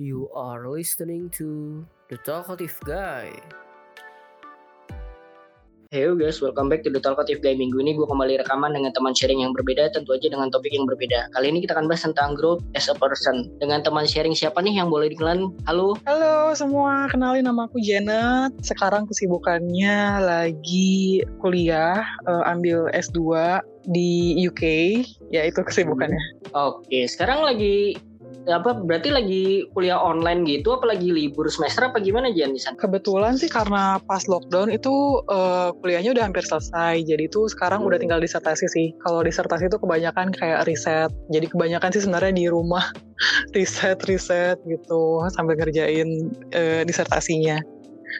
You are listening to The Talkative Guy. Hey guys, welcome back to The Talkative Guy. Minggu ini gue kembali rekaman dengan teman sharing yang berbeda, tentu aja dengan topik yang berbeda. Kali ini kita akan bahas tentang growth as a person. Dengan teman sharing siapa nih yang boleh dikenalin? Halo semua, kenalin, nama aku Janet. Sekarang kesibukannya lagi kuliah, ambil S2 di UK. Ya itu kesibukannya. Oke, sekarang lagi... berarti lagi kuliah online gitu, apa lagi libur semester apa gimana Jan? Kebetulan sih karena pas lockdown itu kuliahnya udah hampir selesai, jadi itu sekarang udah tinggal disertasi sih. Kalau disertasi itu kebanyakan kayak riset, jadi kebanyakan sih sebenarnya di rumah riset gitu sambil ngerjain disertasinya.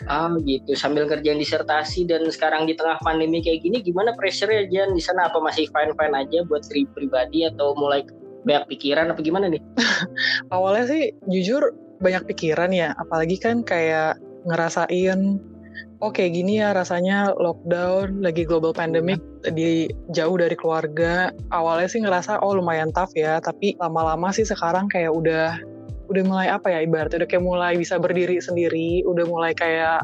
Ah gitu, sambil kerjain disertasi. Dan sekarang di tengah pandemi kayak gini, gimana pressure-nya Jan di sana? Apa masih fine-fine aja buat pribadi atau mulai banyak pikiran apa gimana nih? Awalnya sih jujur banyak pikiran ya, apalagi kan kayak ngerasain kayak gini ya rasanya lockdown, lagi global pandemic, di jauh dari keluarga. Awalnya sih ngerasa lumayan tough ya, tapi lama-lama sih sekarang kayak udah mulai ibaratnya udah kayak mulai bisa berdiri sendiri, udah mulai kayak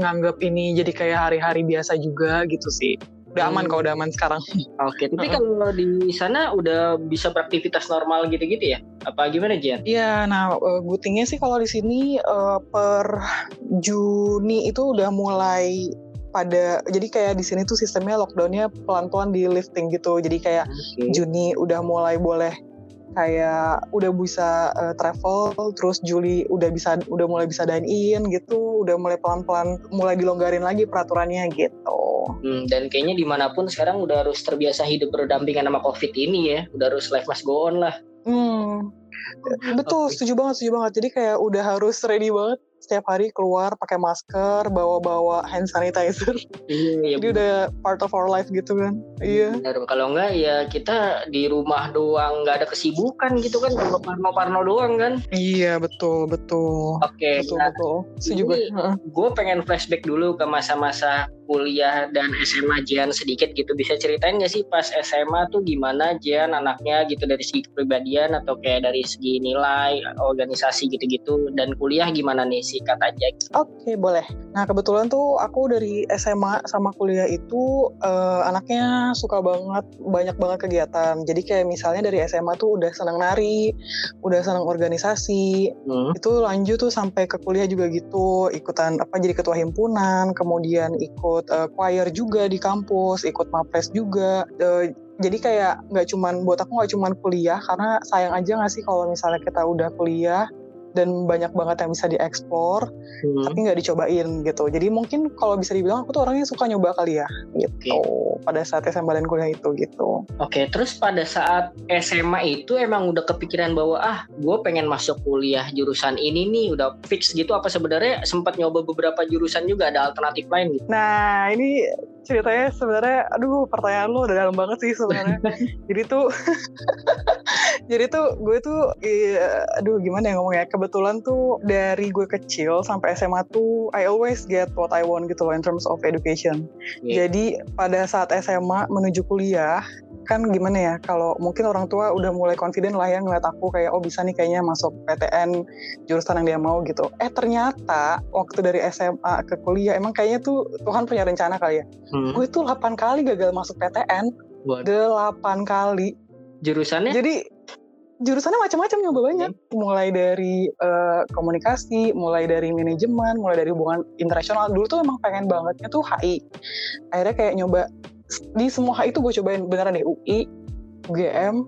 nganggap ini jadi kayak hari-hari biasa juga gitu sih. Udah aman kok, udah aman sekarang. Oke, tapi kalau di sana udah bisa beraktivitas normal gitu-gitu ya? Apa gimana Jan? Iya, nah good thing-nya sih kalau di sini per Juni itu udah mulai pada, jadi kayak di sini tuh sistemnya lockdown-nya pelan-pelan di lifting gitu. Jadi kayak Juni udah mulai boleh, kayak udah bisa travel, terus Juli udah mulai bisa dine in gitu, udah mulai pelan-pelan mulai dilonggarin lagi peraturannya gitu. Dan kayaknya dimanapun sekarang udah harus terbiasa hidup berdampingan sama COVID ini ya, udah harus life must go on lah. Betul, setuju banget. Jadi kayak udah harus ready banget setiap hari keluar pakai masker, bawa hand sanitizer. Iya, jadi bener. Udah part of our life gitu kan. Iya. Kalau enggak ya kita di rumah doang, nggak ada kesibukan gitu kan, cuma parno doang kan. Iya betul. Oke, betul. Setuju banget. Gue pengen flashback dulu ke masa-masa kuliah dan SMA Jian sedikit gitu. Bisa ceritain nggak sih pas SMA tuh gimana Jian anaknya gitu, dari segi kepribadian atau kayak dari segi nilai, organisasi gitu-gitu, dan kuliah gimana nih sih? Kata aja. Oke, boleh. Nah kebetulan tuh aku dari SMA sama kuliah itu anaknya suka banget, banyak banget kegiatan. Jadi kayak misalnya dari SMA tuh udah senang nari, udah senang organisasi. Itu lanjut tuh sampai ke kuliah juga gitu, ikutan jadi ketua himpunan, kemudian ikut choir juga di kampus, ikut mapres juga. Jadi kayak buat aku nggak cuman kuliah, karena sayang aja nggak sih kalau misalnya kita udah kuliah dan banyak banget yang bisa dieksplor tapi nggak dicobain gitu. Jadi mungkin kalau bisa dibilang aku tuh orangnya suka nyoba kali ya gitu. Pada saat SMA dan kuliah itu gitu. Oke, terus pada saat SMA itu emang udah kepikiran bahwa gue pengen masuk kuliah jurusan ini nih, udah fix gitu, apa sebenarnya sempat nyoba beberapa jurusan juga, ada alternatif lain gitu? Nah ini ceritanya sebenarnya, pertanyaan lu udah dalam banget sih sebenarnya. Jadi tuh gue tuh gimana ya ngomongnya. Kebetulan tuh dari gue kecil sampai SMA tuh I always get what I want gitu loh in terms of education. Jadi pada saat SMA menuju kuliah kan gimana ya, kalau mungkin orang tua udah mulai confident lah ya ngeliat aku kayak bisa nih kayaknya masuk PTN jurusan yang dia mau gitu. Ternyata waktu dari SMA ke kuliah emang kayaknya tuh Tuhan punya rencana kali ya. Gue tuh 8 kali gagal masuk PTN. 8 kali. Jurusannya? Jadi jurusannya macam-macam, nyoba banyak. Mulai dari komunikasi, mulai dari manajemen, mulai dari hubungan internasional. Dulu tuh emang pengen bangetnya tuh HI. Akhirnya kayak nyoba di semua HI tuh gue cobain beneran deh. UI, UGM,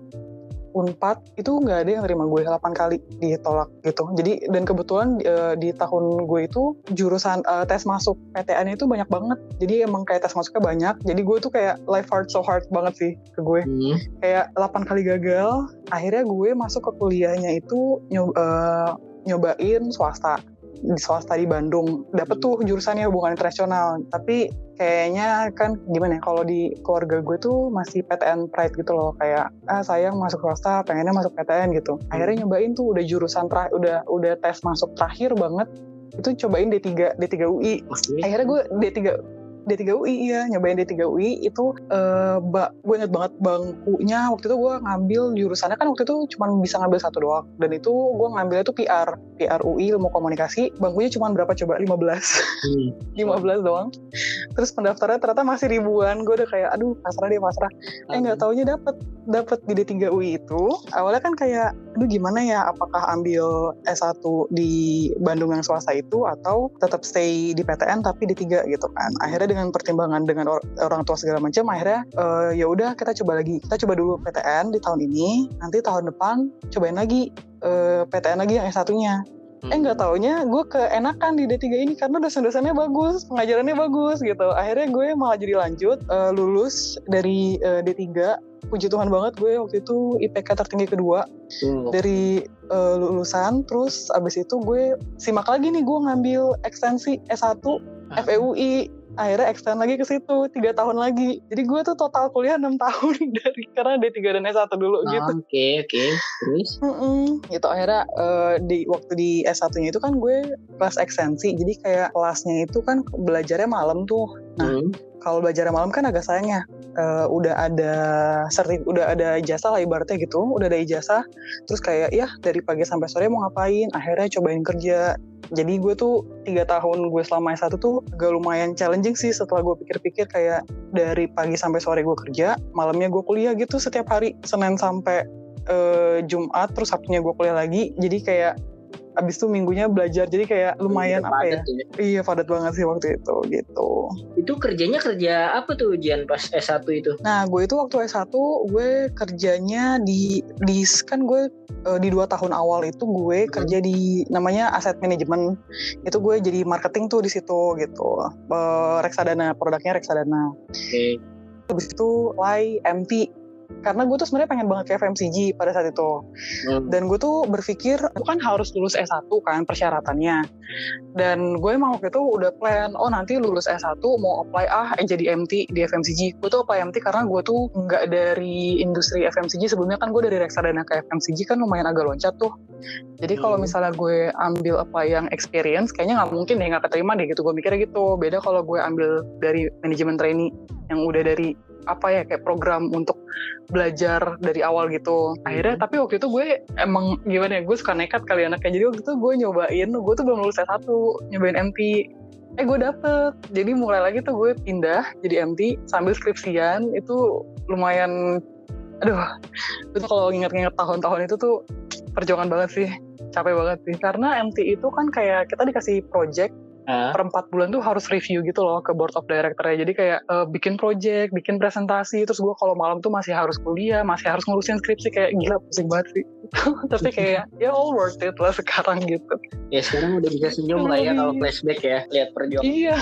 UNPAD itu nggak ada yang terima gue, 8 kali ditolak gitu. Jadi dan kebetulan di tahun gue itu jurusan tes masuk PTN itu banyak banget. Jadi emang kayak tes masuknya banyak. Jadi gue tuh kayak life hard so hard banget sih ke gue. Kayak 8 kali gagal. Akhirnya gue masuk ke kuliahnya itu nyobain swasta. Di swasta di Bandung. Dapet tuh jurusannya hubungan internasional. Tapi kayaknya kan gimana ya, kalau di keluarga gue tuh masih PTN pride gitu loh. Kayak sayang masuk swasta, pengennya masuk PTN gitu. Akhirnya nyobain tuh udah jurusan terakhir, udah tes masuk terakhir banget. Itu cobain D3 UI. Akhirnya gue D3 D3UI ya, nyobain D3UI itu gue inget banget bangkunya. Waktu itu gue ngambil jurusannya kan waktu itu cuma bisa ngambil satu doang, dan itu gue ngambilnya tuh PR UI, ilmu komunikasi. Bangkunya cuma berapa coba? 15 15 doang. Terus pendaftarannya ternyata masih ribuan. Gue udah kayak aduh pasrah. Gak taunya dapet di D3UI itu. Awalnya kan kayak aduh gimana ya, apakah ambil S1 di Bandung yang swasta itu atau tetap stay di PTN tapi di D3 gitu kan. Akhirnya dengan pertimbangan dengan orang tua segala macam, akhirnya ya udah kita coba dulu PTN di tahun ini, nanti tahun depan cobain lagi PTN lagi yang S1-nya. Gak taunya gue keenakan di D3 ini karena dosen-dosennya bagus, pengajarannya bagus gitu. Akhirnya gue malah jadi lanjut, lulus dari D3. Puji Tuhan banget, gue waktu itu IPK tertinggi kedua dari lulusan. Terus abis itu gue simak lagi nih, gue ngambil ekstensi S1 FEUI. Akhirnya extend lagi ke situ 3 tahun lagi. Jadi gue tuh total kuliah 6 tahun dari karena D3 dan S1 dulu gitu. Oke. Terus gitu akhirnya waktu di S1-nya itu kan gue kelas ekstensi. Jadi kayak kelasnya itu kan belajarnya malam tuh. Nah, kalau belajarnya malam kan agak sayangnya. Udah ada ijazah lah ibaratnya gitu, udah ada ijazah. Terus kayak ya dari pagi sampai sore mau ngapain? Akhirnya cobain kerja. Jadi gue tuh 3 tahun gue selama S1 tuh agak lumayan challenging sih setelah gue pikir-pikir. Kayak dari pagi sampai sore gue kerja, malamnya gue kuliah gitu setiap hari, Senin sampai Jumat, terus Sabtunya gue kuliah lagi. Jadi kayak abis itu minggunya belajar, jadi kayak lumayan padat apa ya? Iya padat banget sih waktu itu gitu. Itu kerjanya kerja apa tuh Jan pas S1 itu? Nah gue itu waktu S1 gue kerjanya di kan gue di 2 tahun awal itu gue kerja di namanya Asset Management. Itu gue jadi marketing tuh di situ gitu. Reksadana, produknya Reksadana. Oke. Habis itu MT. Karena gue tuh sebenarnya pengen banget ke FMCG pada saat itu. Dan gue tuh berpikir, gue kan harus lulus S1 kan persyaratannya. Dan gue emang waktu itu udah plan, oh nanti lulus S1 mau apply jadi MT di FMCG. Gue tuh apply MT karena gue tuh gak dari industri FMCG. Sebelumnya kan gue dari Reksadana ke FMCG kan lumayan agak loncat tuh. Jadi kalau misalnya gue ambil apply yang experience, kayaknya gak mungkin deh, gak keterima deh gitu. Gue mikirnya gitu, beda kalau gue ambil dari manajemen trainee yang udah dari kayak program untuk belajar dari awal gitu. Akhirnya tapi waktu itu gue emang gimana ya, gue suka nekat kali anaknya. Jadi waktu itu gue nyobain, gue tuh belum lulus S1, nyobain MT. Gue dapet. Jadi mulai lagi tuh gue pindah jadi MT sambil skripsian. Itu lumayan, aduh, itu kalau ingat-ingat tahun-tahun itu tuh perjuangan banget sih, capek banget sih. Karena MT itu kan kayak kita dikasih project per 4 bulan tuh harus review gitu loh ke board of director-nya. Jadi kayak bikin project, bikin presentasi. Terus gue kalau malam tuh masih harus kuliah, masih harus ngurusin skripsi. Kayak gila, pusing banget sih. Tapi kayak ya all worth it lah sekarang gitu. Ya sekarang udah bisa senyum lah ya kalau flashback ya, lihat perjuangan. Iya.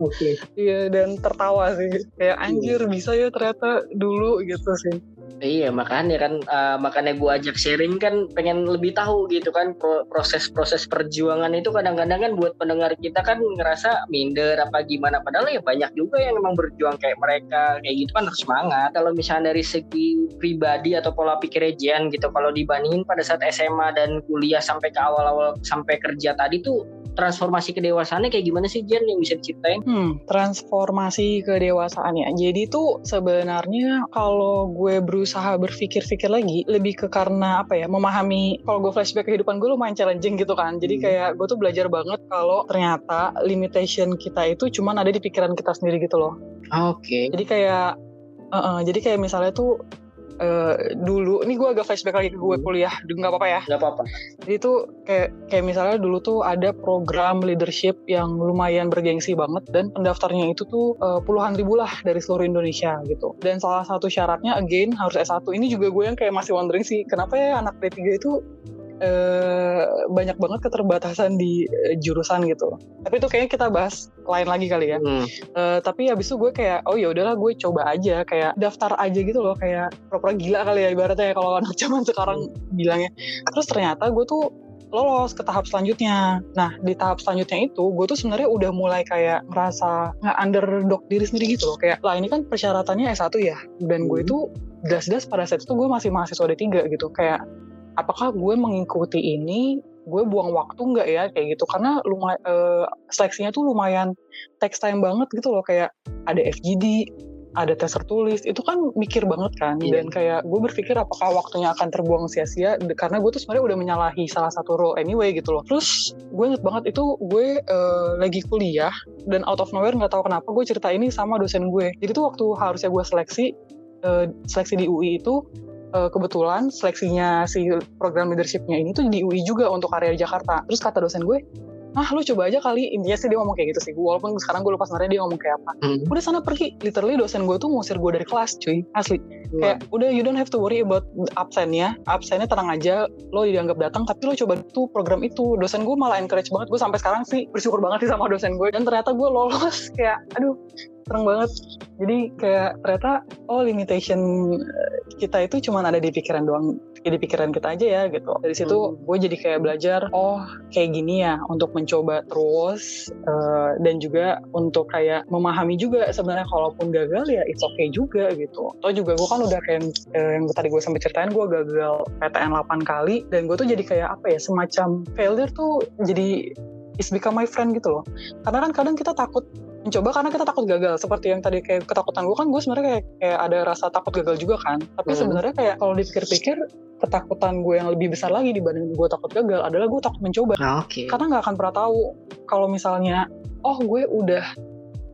Oke. Iya, dan tertawa sih. Kayak anjir bisa ya ternyata dulu gitu sih. Iya makanya kan, makanya gue ajak sharing kan, pengen lebih tahu gitu kan proses-proses perjuangan itu. Kadang-kadang kan buat pendengar kita kan ngerasa minder apa gimana, padahal ya banyak juga yang memang berjuang kayak mereka kayak gitu kan, harus semangat. Kalau misalnya dari segi pribadi atau pola pikirnya Jan gitu, kalau dibandingin pada saat SMA dan kuliah sampai ke awal-awal sampai kerja tadi tuh, transformasi kedewasaannya kayak gimana sih Jan yang bisa diceritain? Transformasi kedewasaannya. Jadi tuh sebenarnya kalau gue berusaha berpikir-pikir lagi, lebih ke karena apa ya, memahami. Kalau gue flashback kehidupan gue lumayan challenging gitu kan. Jadi kayak gue tuh belajar banget kalau ternyata limitation kita itu cuman ada di pikiran kita sendiri gitu loh. Oke. Jadi kayak jadi kayak misalnya tuh dulu, ini gue agak flashback lagi ke gue kuliah, gak apa-apa ya? Gak apa-apa. Jadi tuh kayak misalnya dulu tuh ada program leadership yang lumayan bergengsi banget, dan pendaftarnya itu tuh puluhan ribu lah dari seluruh Indonesia gitu. Dan salah satu syaratnya again harus S1. Ini juga gue yang kayak masih wondering sih, kenapa ya anak D3 itu banyak banget keterbatasan di jurusan gitu. Tapi itu kayaknya kita bahas lain lagi kali ya. Tapi abis itu gue kayak oh ya udahlah gue coba aja, kayak daftar aja gitu loh, kayak pura-pura gila kali ya ibaratnya ya, kalau anak zaman sekarang bilangnya. Terus ternyata gue tuh lolos ke tahap selanjutnya. Nah di tahap selanjutnya itu gue tuh sebenarnya udah mulai kayak merasa nge-underdog diri sendiri gitu loh. Kayak lah ini kan persyaratannya S1 ya, dan gue itu das-das pada saat itu gue masih mahasiswa D3 gitu. Kayak apakah gue mengikuti ini gue buang waktu nggak ya kayak gitu, karena seleksinya tuh lumayan takes time banget gitu loh, kayak ada FGD, ada tes tertulis, itu kan mikir banget kan, dan kayak gue berpikir apakah waktunya akan terbuang sia-sia, karena gue tuh sebenarnya udah menyalahi salah satu role anyway gitu loh. Terus gue inget banget itu gue lagi kuliah, dan out of nowhere nggak tahu kenapa gue cerita ini sama dosen gue. Jadi tuh waktu harusnya gue seleksi di UI itu, kebetulan seleksinya si program leadershipnya ini tuh di UI juga untuk area Jakarta. Terus kata dosen gue, ah lu coba aja kali, intinya sih dia ngomong kayak gitu sih, walaupun sekarang gue lupa sebenarnya dia ngomong kayak apa. Udah sana pergi, literally dosen gue tuh ngusir gue dari kelas cuy, asli. Kayak udah, you don't have to worry about absennya tenang aja, lo dianggap datang, tapi lo coba tuh program itu. Dosen gue malah encourage banget, gue sampai sekarang sih bersyukur banget sih sama dosen gue, dan ternyata gue lolos. Kayak aduh terang banget, jadi kayak ternyata limitation kita itu cuma ada di pikiran doang, di pikiran kita aja ya gitu. Dari situ gue jadi kayak belajar, kayak gini ya untuk mencoba terus, dan juga untuk kayak memahami juga sebenarnya kalaupun gagal ya it's okay juga gitu. Atau juga gue kan udah kayak yang tadi gue sampai ceritain, gue gagal PTN 8 kali, dan gue tuh jadi kayak apa ya, semacam failure tuh jadi it's become my friend gitu loh. Karena kan kadang kita takut mencoba karena kita takut gagal, seperti yang tadi kayak ketakutan gue kan, gue sebenarnya kayak ada rasa takut gagal juga kan, tapi sebenarnya kayak kalau dipikir-pikir ketakutan gue yang lebih besar lagi dibanding gue takut gagal adalah gue takut mencoba. Karena nggak akan pernah tahu kalau misalnya gue udah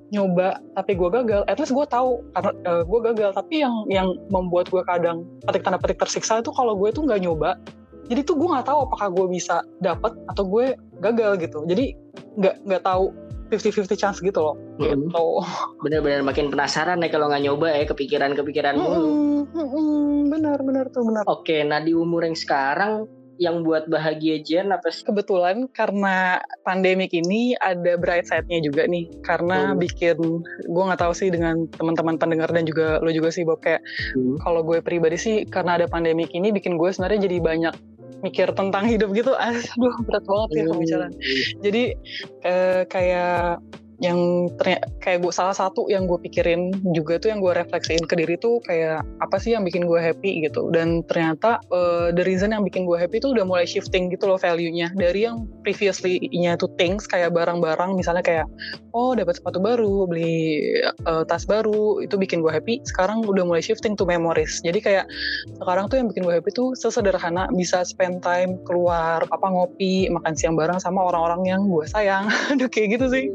nyoba tapi gue gagal, at least gue tahu karena gue gagal. Tapi yang membuat gue kadang tanda petik tersiksa itu kalau gue tuh nggak nyoba, jadi tuh gue nggak tahu apakah gue bisa dapet atau gue gagal gitu. Jadi nggak tahu 50-50 chance gitu loh. Gitu. Bener-bener makin penasaran ya kalau nggak nyoba ya, kepikiran mulu. Benar. Oke, nah di umur yang sekarang yang buat bahagia Jen apa sih? Kebetulan karena pandemik ini ada bright side-nya juga nih, karena bikin gue nggak tahu sih dengan teman-teman pendengar dan juga lo juga sih Bob, kayak kalau gue pribadi sih karena ada pandemik ini bikin gue sebenarnya jadi banyak mikir tentang hidup gitu. Aduh berat banget ya pembicaraan. Jadi kayak yang kayak gue, salah satu yang gue pikirin juga tuh yang gue refleksiin ke diri tuh kayak apa sih yang bikin gue happy gitu. Dan ternyata the reason yang bikin gue happy tuh udah mulai shifting gitu loh value-nya, dari yang previously-nya tuh things kayak barang-barang, misalnya kayak dapat sepatu baru, beli tas baru, itu bikin gue happy. Sekarang udah mulai shifting to memories. Jadi kayak sekarang tuh yang bikin gue happy tuh sesederhana, bisa spend time keluar, ngopi, makan siang bareng sama orang-orang yang gue sayang. Aduh kayak gitu sih.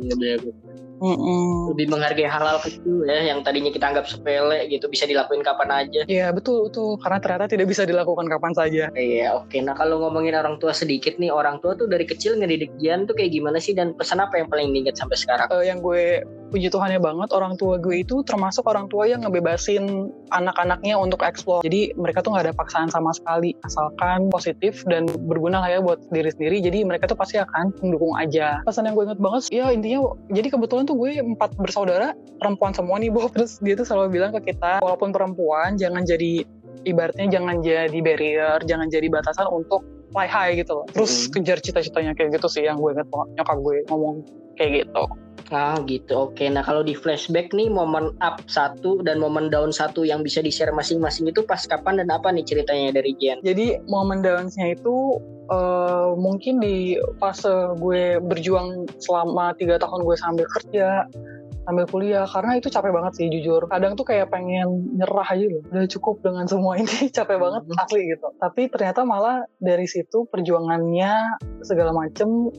Lebih menghargai hal-hal kecil ya, yang tadinya kita anggap sepele gitu, bisa dilakuin kapan aja. Iya betul tuh, karena ternyata tidak bisa dilakukan kapan saja. Iya oke. Nah kalau ngomongin orang tua sedikit nih, orang tua tuh dari kecil ngedidik Jan tuh kayak gimana sih, dan pesan apa yang paling diingat sampai sekarang? Yang gue puji Tuhannya banget, orang tua gue itu termasuk orang tua yang ngebebasin anak-anaknya untuk eksplor. Jadi mereka tuh gak ada paksaan sama sekali, asalkan positif dan berguna lah ya buat diri sendiri. Jadi mereka tuh pasti akan mendukung aja. Pesan yang gue ingat banget ya intinya, jadi kebetulan tuh gue 4 bersaudara perempuan semua nih Bob. Terus dia tuh selalu bilang ke kita, walaupun perempuan jangan jadi, ibaratnya jangan jadi barrier, jangan jadi batasan untuk fly high gitu loh. Terus kejar cita-citanya, kayak gitu sih yang gue inget banget nyokap gue ngomong kayak gitu. Oke. Nah kalau di flashback nih, momen up 1 dan momen down 1 yang bisa di share masing-masing itu pas kapan dan apa nih ceritanya dari Jen? Jadi momen downs-nya itu mungkin di fase gue berjuang selama 3 tahun gue sambil kerja, sambil kuliah, karena itu capek banget sih jujur. Kadang tuh kayak pengen nyerah aja loh, udah cukup dengan semua ini, capek banget asli gitu. Tapi ternyata malah dari situ perjuangannya segala macem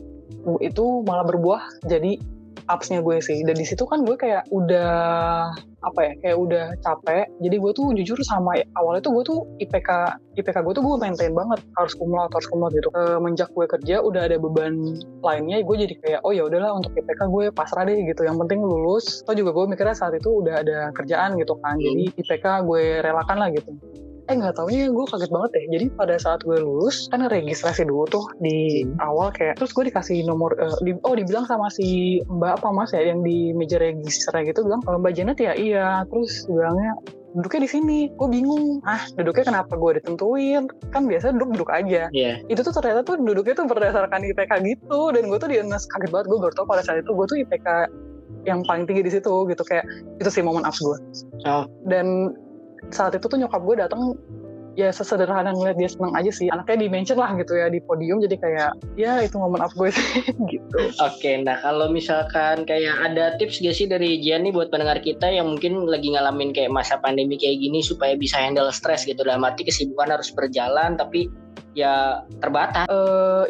itu malah berbuah jadi ups-nya gue sih. Dan di situ kan gue kayak udah udah capek. Jadi gue tuh jujur sama awalnya tuh gue tuh IPK gue tuh gue maintain banget, harus kumlaut gitu. Menjak gue kerja udah ada beban lainnya, gue jadi kayak ya udahlah untuk IPK gue pasrah deh gitu, yang penting lulus. Atau juga gue mikirnya saat itu udah ada kerjaan gitu kan, jadi IPK gue relakan lah gitu. Nggak taunya gue kaget banget ya. Jadi pada saat gue lulus kan registrasi dulu tuh di awal kayak, terus gue dikasih nomor dibilang sama si mbak apa mas ya yang di meja registrasi gitu, bilang mbak Janet ya, iya. Terus bilangnya duduknya di sini, gue bingung. Duduknya kenapa gue ditentuin? Kan biasanya duduk aja. Itu tuh ternyata tuh duduknya tuh berdasarkan IPK gitu, dan gue tuh kaget banget. Gue baru tau pada saat itu gue tuh IPK yang paling tinggi di situ gitu. Kayak itu sih momen ups gue. Dan saat itu tuh nyokap gue datang ya sesederhana ngeliat dia seneng aja sih, anaknya di-mention lah gitu ya di podium, jadi kayak ya itu momen up gue sih gitu. Oke, nah kalau misalkan kayak ada tips gak sih dari Jian nih buat pendengar kita yang mungkin lagi ngalamin kayak masa pandemi kayak gini supaya bisa handle stress gitu, dalam arti kesibukan harus berjalan tapi ya terbatas.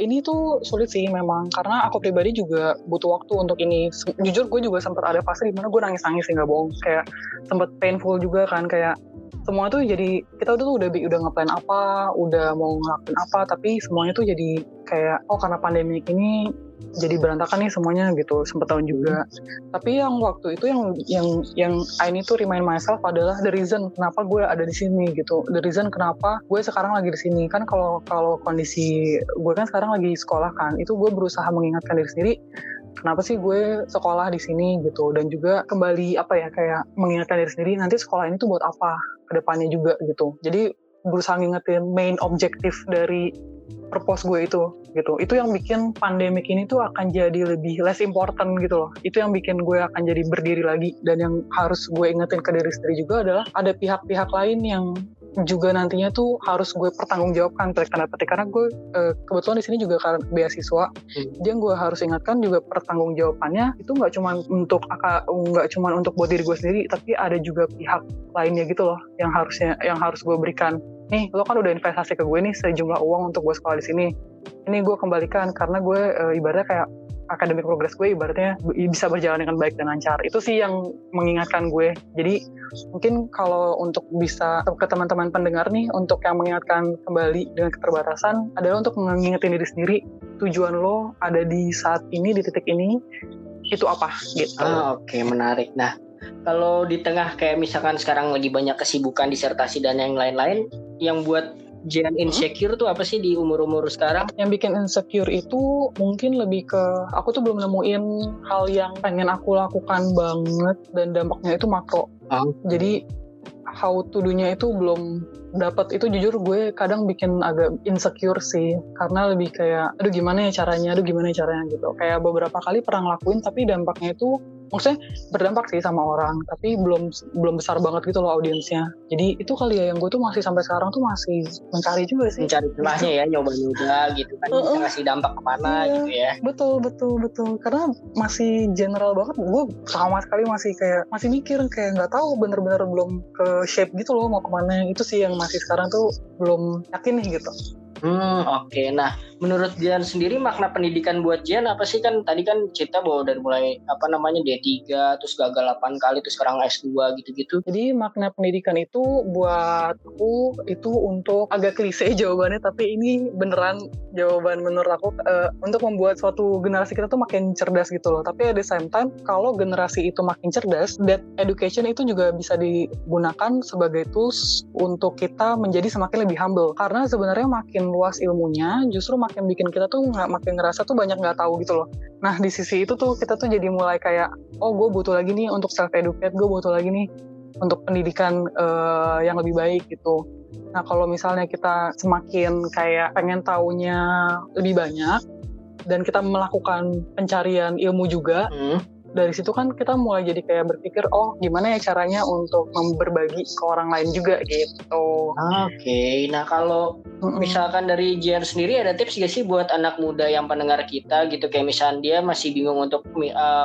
Ini tuh sulit sih memang, karena aku pribadi juga butuh waktu untuk ini. Jujur gue juga sempat ada fase dimana gue nangis-nangis sih, gak bohong, kayak sempat painful juga kan, kayak semua tuh jadi kita tuh udah nge-plan apa, udah mau ngelakuin apa, tapi semuanya tuh jadi kayak oh karena pandemi ini jadi berantakan nih semuanya gitu, sempet tahun juga. Tapi yang waktu itu yang I need to remind myself adalah the reason kenapa gue ada di sini gitu, the reason kenapa gue sekarang lagi di sini kan. Kalau kondisi gue kan sekarang lagi sekolah kan, itu gue berusaha mengingatkan diri sendiri kenapa sih gue sekolah di sini gitu, dan juga kembali apa ya kayak mengingatkan diri sendiri nanti sekolah ini tuh buat apa kedepannya juga gitu. Jadi berusaha ngingetin main objektif dari purpose gue itu gitu. Itu yang bikin pandemik ini tuh akan jadi lebih less important gitu loh. Itu yang bikin gue akan jadi berdiri lagi, dan yang harus gue ingetin ke diri sendiri juga adalah ada pihak-pihak lain yang juga nantinya tuh harus gue pertanggungjawabkan karena gue kebetulan di sini juga karena beasiswa, dia gue harus ingatkan juga pertanggungjawabannya itu nggak cuma untuk buat diri gue sendiri, tapi ada juga pihak lainnya gitu loh yang harus gue berikan. Nih lo kan udah investasi ke gue nih sejumlah uang untuk gue sekolah di sini, ini gue kembalikan karena gue ibaratnya kayak akademik progres gue ibaratnya bisa berjalan dengan baik dan lancar. Itu sih yang mengingatkan gue. Jadi mungkin kalau untuk bisa ke teman-teman pendengar nih, untuk yang mengingatkan kembali dengan keterbatasan adalah untuk mengingetin diri sendiri, tujuan lo ada di saat ini, di titik ini itu apa gitu. Oke, menarik. Nah kalau di tengah kayak misalkan sekarang lagi banyak kesibukan disertasi dan yang lain-lain, yang buat Jian insecure tuh apa sih di umur-umur sekarang? Yang bikin insecure itu mungkin lebih ke aku tuh belum nemuin hal yang pengen aku lakukan banget dan dampaknya itu makro. Jadi how to do-nya itu belum dapat. Itu jujur gue kadang bikin agak insecure sih, karena lebih kayak aduh gimana ya caranya gitu. Kayak beberapa kali pernah ngelakuin tapi dampaknya itu maksudnya berdampak sih sama orang, tapi belum besar banget gitu loh audiensnya. Jadi itu kali ya yang gue tuh masih sampai sekarang tuh masih mencari juga sih. Mencari celahnya ya, nyoba-nyoba gitu kan, bisa ngasih dampak kemana iya, gitu ya. Betul. Karena masih general banget, gue sama sekali masih mikir, kayak nggak tahu bener-bener belum ke shape gitu loh mau kemana. Itu sih yang masih sekarang tuh belum yakin nih gitu. Oke. Nah, menurut Jian sendiri makna pendidikan buat Jian apa sih? Kan tadi kan cerita bahwa dari mulai D3, terus gagal 8 kali, terus sekarang S2 gitu-gitu. Jadi makna pendidikan itu buat aku itu untuk agak klise jawabannya, tapi ini beneran jawaban menurut aku untuk membuat suatu generasi kita tuh makin cerdas gitu loh. Tapi at the same time, kalau generasi itu makin cerdas, that education itu juga bisa digunakan sebagai tools untuk kita menjadi semakin lebih humble. Karena sebenarnya makin luas ilmunya justru makin bikin kita tuh makin ngerasa tuh banyak nggak tahu gitu loh. Nah di sisi itu tuh kita tuh jadi mulai kayak oh gue butuh lagi nih untuk self educate, gue butuh lagi nih untuk pendidikan yang lebih baik gitu. Nah kalau misalnya kita semakin kayak pengen taunya lebih banyak dan kita melakukan pencarian ilmu juga, dari situ kan kita mulai jadi kayak berpikir oh gimana ya caranya untuk berbagi ke orang lain juga gitu. Oke. Nah kalau misalkan dari Jian sendiri ada tips gak sih buat anak muda yang pendengar kita gitu, kayak misalkan dia masih bingung untuk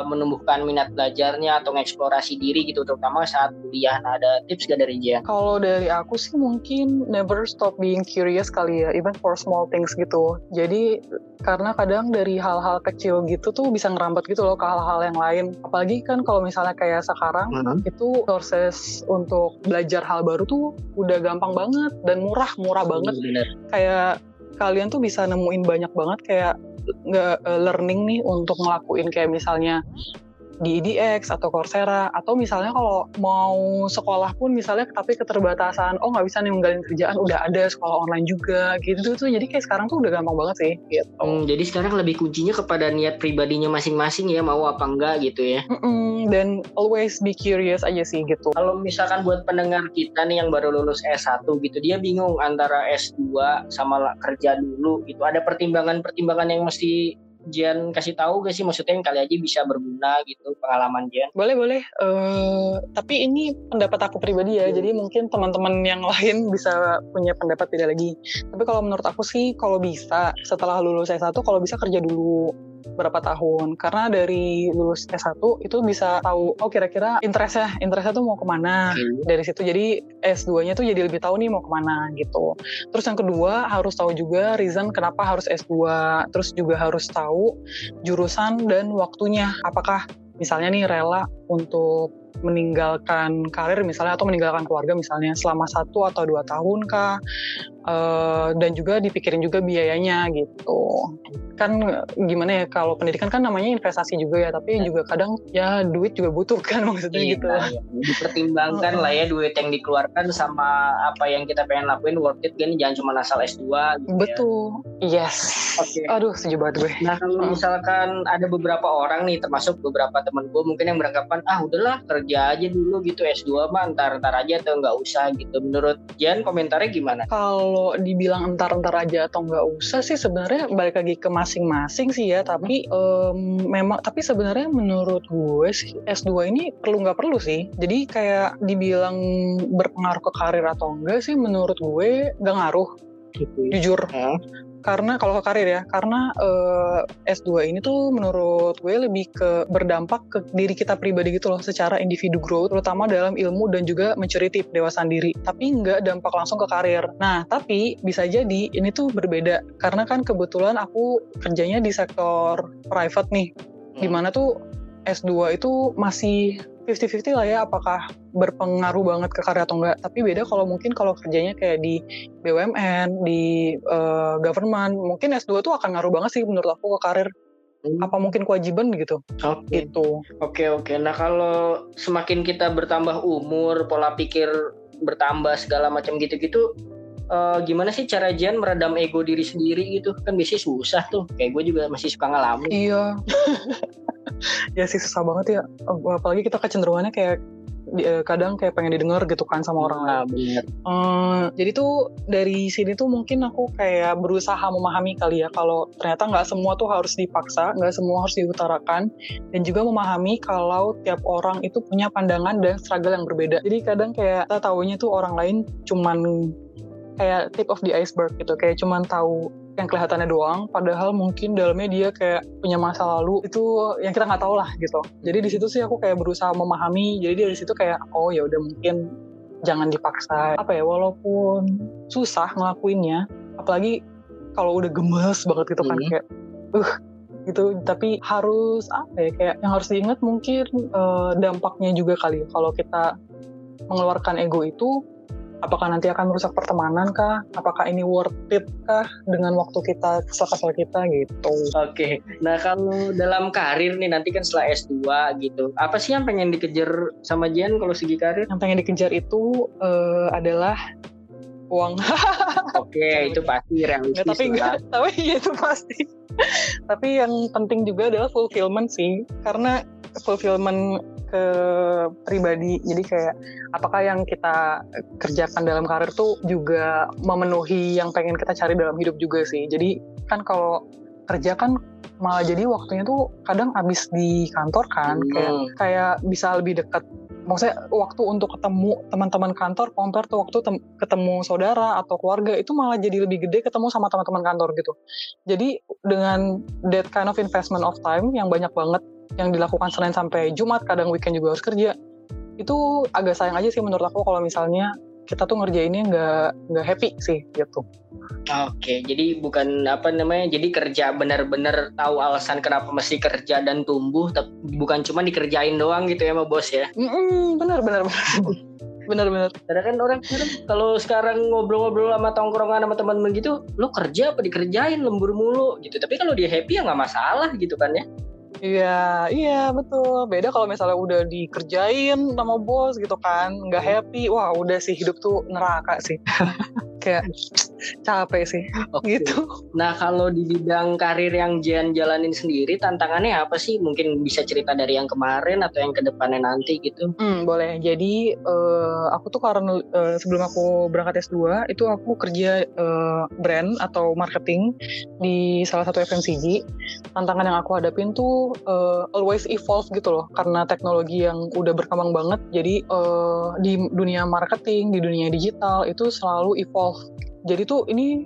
menumbuhkan minat belajarnya atau mengeksplorasi diri gitu, terutama saat kuliah. Nah, ada tips gak dari Jian? Kalau dari aku sih mungkin never stop being curious kali ya, even for small things gitu. Jadi karena kadang dari hal-hal kecil gitu tuh bisa ngerambat gitu loh ke hal-hal yang lain. Apalagi kan kalau misalnya kayak sekarang itu sources untuk belajar hal baru tuh udah gampang banget dan murah banget. Bener. Kayak kalian tuh bisa nemuin banyak banget kayak learning nih untuk ngelakuin kayak misalnya di EDX atau Coursera, atau misalnya kalau mau sekolah pun misalnya tapi keterbatasan, oh nggak bisa nih menggalin kerjaan, udah ada sekolah online juga gitu tuh. Jadi kayak sekarang tuh udah gampang banget sih gitu. Jadi sekarang lebih kuncinya kepada niat pribadinya masing-masing ya, mau apa enggak gitu ya. Dan always be curious aja sih gitu. Kalau misalkan buat pendengar kita nih yang baru lulus S1 gitu, dia bingung antara S2 sama kerja dulu gitu, ada pertimbangan-pertimbangan yang mesti Jen kasih tahu gak sih, maksudnya yang kali aja bisa berguna gitu pengalaman Jen? Boleh. Tapi ini pendapat aku pribadi ya. Jadi mungkin teman-teman yang lain bisa punya pendapat beda lagi. Tapi kalau menurut aku sih, kalau bisa setelah lulus S1 kalau bisa kerja dulu berapa tahun. Karena dari lulus S1 itu bisa tahu, oh kira-kira interestnya tuh mau kemana. Dari situ jadi S2-nya tuh jadi lebih tahu nih mau kemana gitu. Terus yang kedua harus tahu juga reason kenapa harus S2. Terus juga harus tahu jurusan dan waktunya. Apakah misalnya nih rela untuk meninggalkan karir misalnya atau meninggalkan keluarga misalnya selama 1 atau 2 tahun kah, dan juga dipikirin juga biayanya gitu kan. Gimana ya, kalau pendidikan kan namanya investasi juga ya, tapi juga kadang ya duit juga butuh kan, maksudnya gitu lah ya. Dipertimbangkan lah ya duit yang dikeluarkan sama apa yang kita pengen lakuin worth it kan, jangan cuma asal S2 gitu. Betul ya. Yes. Okay. Aduh setuju banget gue. Nah kalau misalkan ada beberapa orang nih termasuk beberapa teman gue mungkin yang beranggapan udahlah kerja aja dulu gitu, S2 mah entar aja atau nggak usah gitu. Menurut Jan komentarnya gimana? Kalau dibilang entar aja atau nggak usah sih sebenarnya balik lagi ke masing-masing sih ya. Tapi memang sebenarnya menurut gue sih S2 ini perlu nggak perlu sih. Jadi kayak dibilang berpengaruh ke karir atau enggak sih menurut gue nggak ngaruh gitu. Jujur. Karena kalau ke karir ya, karena S2 ini tuh menurut gue lebih ke berdampak ke diri kita pribadi gitu loh, secara individu growth, terutama dalam ilmu dan juga maturity, pendewasaan diri. Tapi nggak dampak langsung ke karir. Nah, tapi bisa jadi ini tuh berbeda, karena kan kebetulan aku kerjanya di sektor private nih, dimana tuh S2 itu masih 50-50 lah ya, apakah berpengaruh banget ke karya atau enggak. Tapi beda kalau mungkin kalau kerjanya kayak di BUMN, di government, mungkin S2 tuh akan ngaruh banget sih menurut aku ke karir. Apa mungkin kewajiban gitu. Oke. Nah kalau semakin kita bertambah umur, pola pikir bertambah segala macam gitu-gitu, gimana sih cara Jan meredam ego diri sendiri gitu? Kan biasanya susah tuh, kayak gue juga masih suka ngalamin. Iya. Ya sih susah banget ya, apalagi kita kecenderungannya kayak kadang kayak pengen didengar gitu kan sama orang lain. Jadi tuh dari sini tuh mungkin aku kayak berusaha memahami kali ya, kalau ternyata gak semua tuh harus dipaksa, gak semua harus diutarakan, dan juga memahami kalau tiap orang itu punya pandangan dan struggle yang berbeda. Jadi kadang kayak kita taunya tuh orang lain cuman kayak tip of the iceberg gitu, kayak cuman tahu yang kelihatannya doang, padahal mungkin dalamnya dia kayak punya masa lalu itu yang kita nggak tahu lah gitu. Jadi di situ sih aku kayak berusaha memahami. Jadi dari situ kayak oh ya udah mungkin jangan dipaksa apa ya, walaupun susah ngelakuinnya, apalagi kalau udah gemes banget gitu kan kayak gitu. Tapi harus apa ya, kayak yang harus diingat mungkin dampaknya juga kali ya, kalau kita mengeluarkan ego itu apakah nanti akan merusak pertemanan kah? Apakah ini worth it kah dengan waktu kita, kesel-kesel kita gitu. Oke. Nah kalau dalam karir nih nanti kan setelah S2 gitu, apa sih yang pengen dikejar sama Jan kalau segi karir? Yang pengen dikejar itu adalah uang. Oke, itu pasti realistis. Tapi ya itu pasti. Tapi yang penting juga adalah fulfillment sih. Karena fulfillment ke pribadi, jadi kayak apakah yang kita kerjakan dalam karir tuh juga memenuhi yang pengen kita cari dalam hidup juga sih. Jadi kan kalau kerja kan malah jadi waktunya tuh kadang habis di kantor kan, kayak bisa lebih dekat. Maksudnya waktu untuk ketemu teman-teman kantor compare tuh waktu ketemu saudara atau keluarga, itu malah jadi lebih gede ketemu sama teman-teman kantor gitu. Jadi dengan that kind of investment of time yang banyak banget yang dilakukan Senin sampai Jumat, kadang weekend juga harus kerja, itu agak sayang aja sih menurut aku kalau misalnya kita tuh ngerjainnya nggak happy sih gitu. Oke, jadi bukan jadi kerja benar-benar tahu alasan kenapa mesti kerja dan tumbuh, bukan cuma dikerjain doang gitu ya sama bos ya. Benar. Karena kan orang kalau sekarang ngobrol-ngobrol sama tongkrongan sama teman begitu, lo kerja apa dikerjain, lembur mulu gitu. Tapi kalau dia happy ya nggak masalah gitu kan ya. Iya betul. Beda kalau misalnya udah dikerjain sama bos gitu kan, nggak happy, wah udah sih hidup tuh neraka sih. kayak capek sih gitu. Nah, kalau di bidang karir yang Jen jalanin sendiri, tantangannya apa sih? Mungkin bisa cerita dari yang kemarin atau yang kedepannya nanti gitu. Boleh. Jadi aku tuh karena sebelum aku berangkat S2 itu aku kerja brand atau marketing di salah satu FMCG. Tantangan yang aku hadapin tuh always evolve gitu loh, karena teknologi yang udah berkembang banget. Jadi di dunia marketing, di dunia digital itu selalu evolve. Jadi tuh ini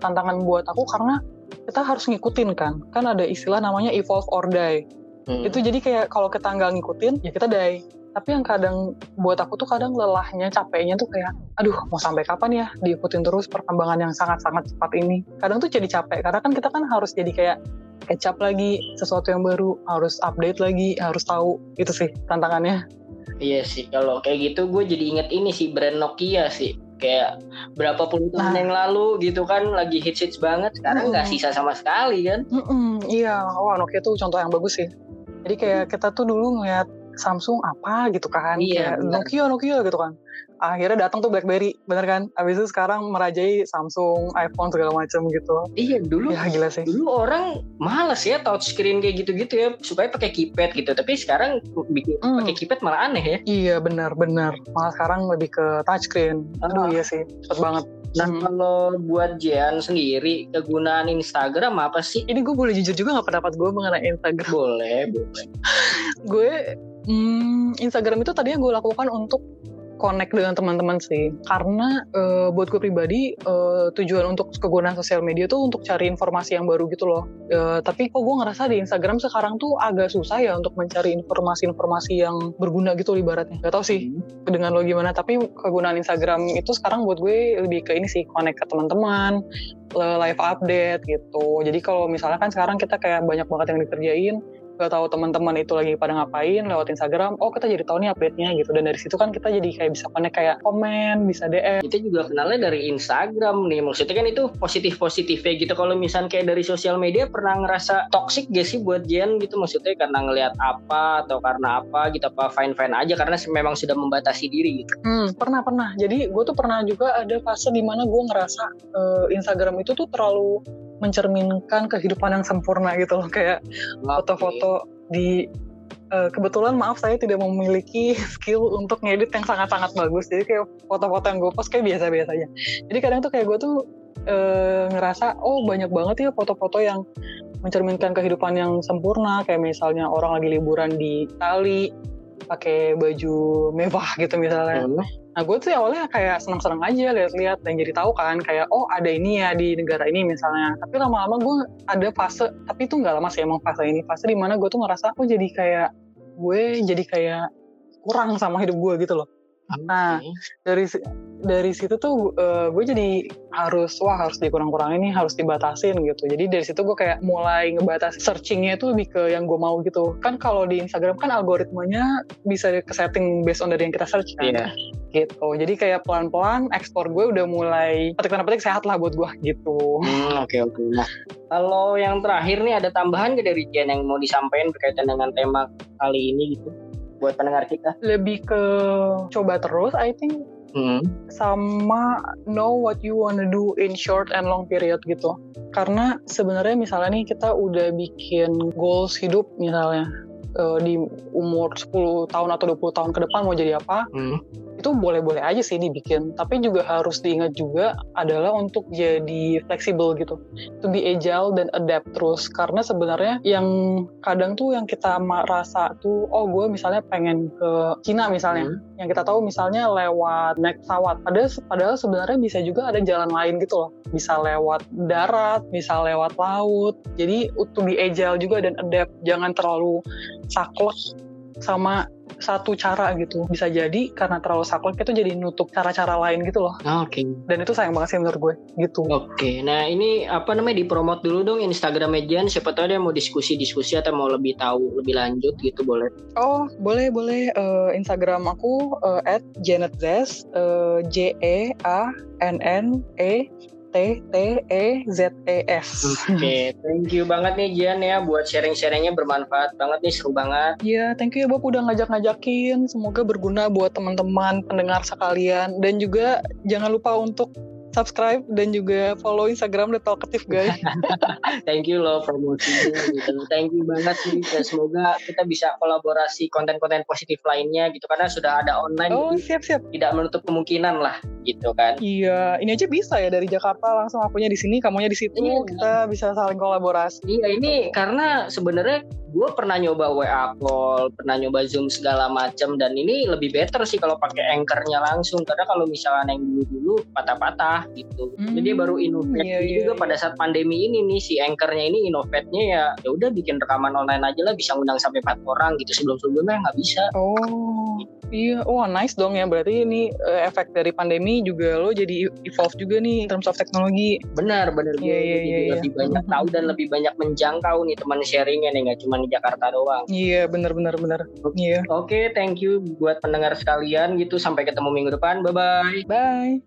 tantangan buat aku karena kita harus ngikutin kan ada istilah namanya evolve or die. Itu jadi kayak kalau kita nggak ngikutin ya kita die. Tapi yang kadang buat aku tuh kadang lelahnya, capeknya tuh kayak aduh mau sampai kapan ya diikutin terus perkembangan yang sangat-sangat cepat ini. Kadang tuh jadi capek karena kan kita kan harus jadi kayak catch up lagi, sesuatu yang baru harus update lagi, harus tahu. Itu sih tantangannya. Iya sih, kalau kayak gitu gue jadi inget ini sih, brand Nokia sih. Kayak berapa puluh tahun yang lalu gitu kan, lagi hits-hits banget. Sekarang gak sisa sama sekali kan. Iya, wah Nokia tuh contoh yang bagus sih. Jadi kayak kita tuh dulu ngeliat Samsung apa gitu kan, iya, Nokia gitu kan. Akhirnya datang tuh BlackBerry, bener kan? Abis itu sekarang merajai Samsung, iPhone segala macam gitu. Iya dulu. Ya gila sih. Dulu orang malas ya touchscreen kayak gitu-gitu ya, supaya pakai keypad gitu. Tapi sekarang pakai keypad malah aneh ya. Iya benar. Malah sekarang lebih ke touchscreen. Aduh iya sih, cepet banget. Nah kalau buat Jan sendiri, kegunaan Instagram apa sih? Ini gue boleh jujur juga gak pendapat gue mengenai Instagram. Boleh. Gue Instagram itu tadinya gue lakukan untuk connect dengan teman-teman sih, karena buat gue pribadi tujuan untuk kegunaan sosial media tuh untuk cari informasi yang baru gitu loh. Tapi kok gue ngerasa di Instagram sekarang tuh agak susah ya untuk mencari informasi-informasi yang berguna gitu ibaratnya. Gak tau sih dengan lo gimana, tapi kegunaan Instagram itu sekarang buat gue lebih ke ini sih, connect ke teman-teman, live update gitu. Jadi kalau misalnya kan sekarang kita kayak banyak banget yang dikerjain, gak tahu teman-teman itu lagi pada ngapain, lewat Instagram, oh kita jadi tahu nih update-nya gitu. Dan dari situ kan kita jadi kayak bisa connect, kayak komen, bisa DM. Kita juga kenalnya dari Instagram nih, maksudnya kan itu positif-positifnya gitu. Kalau misalnya kayak dari sosial media, pernah ngerasa toxic gak sih buat Jen gitu, maksudnya karena ngelihat apa atau karena apa gitu, apa fine-fine aja karena memang sudah membatasi diri gitu. Pernah. Jadi gue tuh pernah juga ada fase dimana gue ngerasa Instagram itu tuh terlalu mencerminkan kehidupan yang sempurna gitu loh, kayak foto-foto di kebetulan maaf saya tidak memiliki skill untuk ngedit yang sangat-sangat bagus, jadi kayak foto-foto yang gue post kayak biasa-biasa aja. Jadi kadang tuh kayak gue tuh ngerasa oh banyak banget ya foto-foto yang mencerminkan kehidupan yang sempurna, kayak misalnya orang lagi liburan di Itali pakai baju mewah gitu misalnya. Nah gue tuh awalnya kayak seneng-seneng aja lihat-lihat dan jadi tahu kan kayak oh ada ini ya di negara ini misalnya. Tapi lama-lama gue ada fase, tapi itu nggak lama sih emang fase ini, fase dimana gue tuh ngerasa oh jadi kayak kurang sama hidup gue gitu loh. Nah dari situ tuh gue jadi harus dikurang-kurangin nih, harus dibatasin gitu. Jadi dari situ gue kayak mulai ngebatas searchingnya itu lebih ke yang gue mau gitu. Kan kalau di Instagram kan algoritmanya bisa ke setting based on dari yang kita search kan. Yeah. Gitu. Jadi kayak pelan-pelan ekspor gue udah mulai petik-petik sehat lah buat gue gitu. Oke. Nah, kalau yang terakhir nih ada tambahan gak dari Jen yang mau disampaikan berkaitan dengan tema kali ini gitu buat pendengar kita? Lebih ke coba terus I think. Sama know what you wanna do in short and long period gitu. Karena sebenarnya misalnya nih kita udah bikin goals hidup misalnya di umur 10 tahun atau 20 tahun ke depan mau jadi apa, itu boleh-boleh aja sih dibikin, tapi juga harus diingat juga adalah untuk jadi fleksibel gitu, to be agile dan adapt terus. Karena sebenarnya yang kadang tuh yang kita merasa tuh oh gue misalnya pengen ke Cina misalnya, yang kita tahu misalnya lewat naik pesawat, padahal sebenarnya bisa juga ada jalan lain gitu loh, bisa lewat darat, bisa lewat laut. Jadi to be agile juga dan adapt, jangan terlalu saklek sama satu cara gitu. Bisa jadi karena terlalu saklek itu jadi nutup cara-cara lain gitu loh. Oke. Dan itu sayang banget sih menurut gue gitu. Oke. Nah ini apa namanya, dipromot dulu dong Instagramnya Jen, siapa tahu dia mau diskusi atau mau lebih tahu lebih lanjut gitu, boleh? Oh boleh. Instagram aku @Jenetzes, JENNETTEZES. Oke, thank you banget nih Jan ya buat sharing-sharingnya, bermanfaat banget nih, seru banget. Iya, thank you ya Bob udah ngajak-ngajakin, semoga berguna buat teman-teman pendengar sekalian. Dan juga jangan lupa untuk subscribe dan juga follow Instagram The Talkative Guy. Thank you loh promosinya gitu. Thank you banget sih. Dan semoga kita bisa kolaborasi konten-konten positif lainnya gitu, karena sudah ada online. Oh, siap-siap. Tidak menutup kemungkinan lah gitu kan. Iya, ini aja bisa ya dari Jakarta langsung akunya di sini, kamunya di situ. Iya, kita bisa saling kolaborasi. Iya, ini karena sebenarnya gue pernah nyoba WA call, pernah nyoba Zoom segala macam, dan ini lebih better sih kalau pakai anchor-nya langsung, karena kalau misalnya yang dulu-dulu patah-patah gitu. Jadi baru innovate juga pada saat pandemi ini nih si anchor-nya ini innovate-nya ya udah bikin rekaman online aja lah, bisa ngundang sampai 4 orang gitu, sebelum-sebelumnya nggak bisa. Oh. Gitu. Iya, wah nice dong ya. Berarti ini efek dari pandemi juga lo jadi evolve juga nih in terms of teknologi. Benar. Iya. Lebih banyak tahu dan lebih banyak menjangkau nih teman sharingnya nih, nggak cuma di Jakarta doang. Iya, benar. Iya. Oke, thank you buat pendengar sekalian gitu. Sampai ketemu minggu depan. Bye-bye. Bye.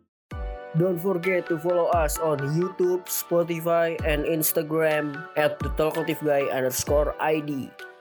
Don't forget to follow us on YouTube, Spotify, and Instagram @thetalkativeguy_id.